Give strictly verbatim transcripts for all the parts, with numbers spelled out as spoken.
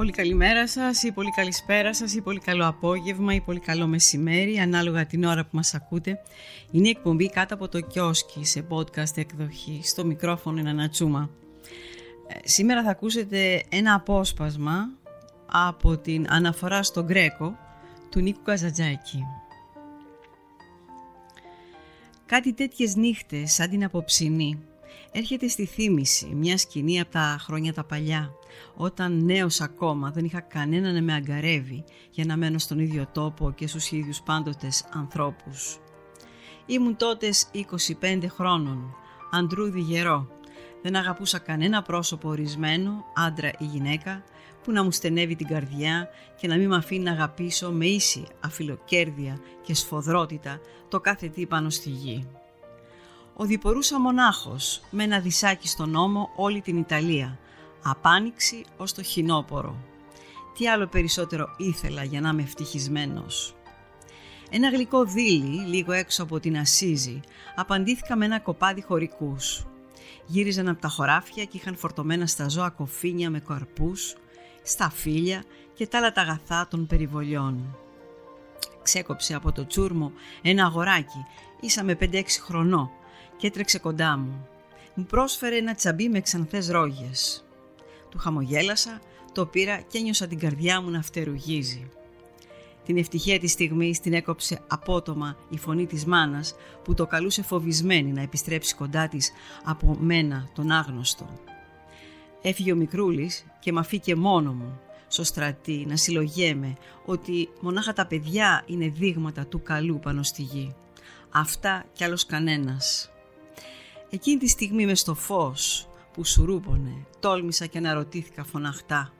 Πολύ καλημέρα σας ή πολύ καλησπέρα σας ή πολύ καλό απόγευμα ή πολύ καλό μεσημέρι, ανάλογα την ώρα που μας ακούτε. Είναι η εκπομπή Κάτω από το Κιόσκι σε podcast εκδοχή, στο μικρόφωνο είναι Ανατσούμα. Σήμερα θα ακούσετε ένα απόσπασμα από την Αναφορά στον Γκρέκο του Νίκου Καζαντζάκη. Κάτι τέτοιες νύχτες σαν την αποψινή έρχεται στη θύμηση μια σκηνή από τα χρόνια τα παλιά, όταν νέος ακόμα δεν είχα κανένα να με αγκαρεύει για να μένω στον ίδιο τόπο και στους ίδιους πάντοτες ανθρώπους. Ήμουν τότες είκοσι πέντε χρόνων, αντρούδι γερό. Δεν αγαπούσα κανένα πρόσωπο ορισμένο, άντρα ή γυναίκα, που να μου στενεύει την καρδιά και να μην με αφήνει να αγαπήσω με ίση αφιλοκέρδεια και σφοδρότητα το κάθε τι πάνω στη γη. Οδηπορούσα μονάχος με ένα δισάκι στον ώμο όλη την Ιταλία, απάνοιξη ως το χινόπορο. Τι άλλο περισσότερο ήθελα για να είμαι ευτυχισμένος? Ένα γλυκό δίλι, λίγο έξω από την Ασίζη, απαντήθηκα με ένα κοπάδι χωρικούς. Γύριζαν από τα χωράφια και είχαν φορτωμένα στα ζώα κοφίνια με καρπούς, σταφύλια και τα άλλα τα αγαθά των περιβολιών. Ξέκοψε από το τσούρμο ένα αγοράκι, ίσα με πέντε έξι χρονό, και έτρεξε κοντά μου. Μου πρόσφερε ένα τσαμπί με ξανθές ρόγες. Του χαμογέλασα, το πήρα και ένιωσα την καρδιά μου να φτερουγίζει. Την ευτυχία της στιγμής την έκοψε απότομα η φωνή της μάνας που το καλούσε φοβισμένη να επιστρέψει κοντά της από μένα τον άγνωστο. Έφυγε ο μικρούλης και μ' αφήκε μόνο μου στο στρατή να συλλογέμαι ότι μονάχα τα παιδιά είναι δείγματα του καλού πάνω στη γη. Αυτά κι άλλος κανένας. Εκείνη τη στιγμή μες στο φως που σουρούπωνε τόλμησα και αναρωτήθηκα φωναχτά.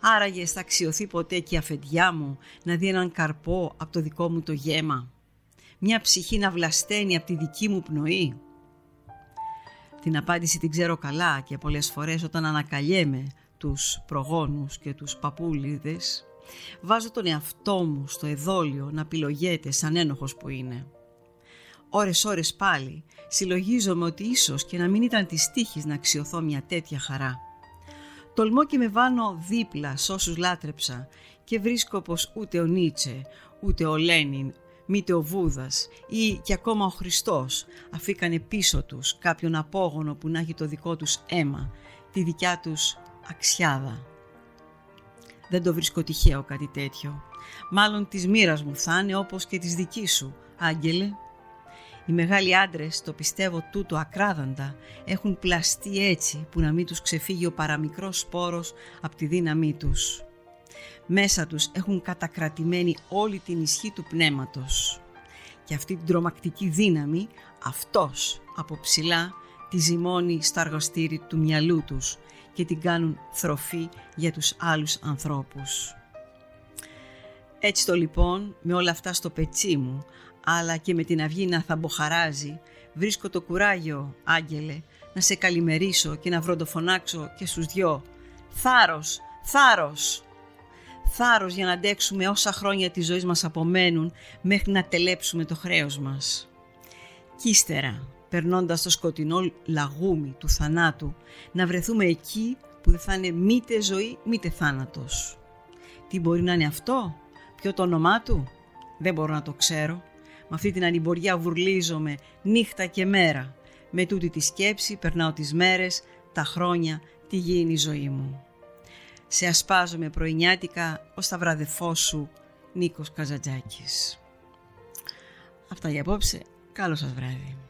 Άραγε θα αξιωθεί ποτέ και η αφεντιά μου να δει έναν καρπό από το δικό μου το γέμα? Μια ψυχή να βλασταίνει από τη δική μου πνοή? Την απάντηση την ξέρω καλά και πολλές φορές όταν ανακαλιέμαι τους προγόνους και τους παππούλιδες βάζω τον εαυτό μου στο εδόλιο να πυλογέται σαν ένοχος που είναι. Ώρες ώρες πάλι συλλογίζομαι ότι ίσως και να μην ήταν της τύχης να αξιωθώ μια τέτοια χαρά. Τολμώ και με βάνω δίπλα σ' όσους λάτρεψα και βρίσκω πως ούτε ο Νίτσε, ούτε ο Λένιν, μήτε ο Βούδας ή και ακόμα ο Χριστός αφήκανε πίσω τους κάποιον απόγονο που να έχει το δικό τους αίμα, τη δικιά τους αξιάδα. Δεν το βρίσκω τυχαίο κάτι τέτοιο. Μάλλον της μοίρας μου φτάνε όπως και της δικής σου, άγγελε. Οι μεγάλοι άντρες, το πιστεύω τούτο ακράδαντα, έχουν πλαστεί έτσι που να μην τους ξεφύγει ο παραμικρός σπόρος από τη δύναμή τους. Μέσα τους έχουν κατακρατημένη όλη την ισχύ του πνεύματος. Και αυτή την τρομακτική δύναμη, αυτός από ψηλά, τη ζυμώνει στα αργοστήρι του μυαλού τους και την κάνουν θροφή για τους άλλους ανθρώπους. Έτσι το λοιπόν, με όλα αυτά στο πετσί μου, αλλά και με την αυγή να θαμποχαράζει, βρίσκω το κουράγιο, άγγελε, να σε καλημερίσω και να βροντοφωνάξω και στους δυο. Θάρρος, θάρρος! Θάρρος για να αντέξουμε όσα χρόνια της ζωής μας απομένουν μέχρι να τελέψουμε το χρέος μας. Κι ύστερα, περνώντας το σκοτεινό λαγούμι του θανάτου, να βρεθούμε εκεί που δεν θα είναι μήτε ζωή μήτε θάνατος. Τι μπορεί να είναι αυτό? Ποιο το όνομά του? Δεν μπορώ να το ξέρω. Με αυτή την ανημποριά βουρλίζομαι νύχτα και μέρα. Με τούτη τη σκέψη περνάω τις μέρες, τα χρόνια, τη γήινη ζωή μου. Σε ασπάζομαι πρωινιάτικα ως τα βραδεφό σου, Νίκος Καζαντζάκης. Αυτά για απόψε. Καλό σας βράδυ.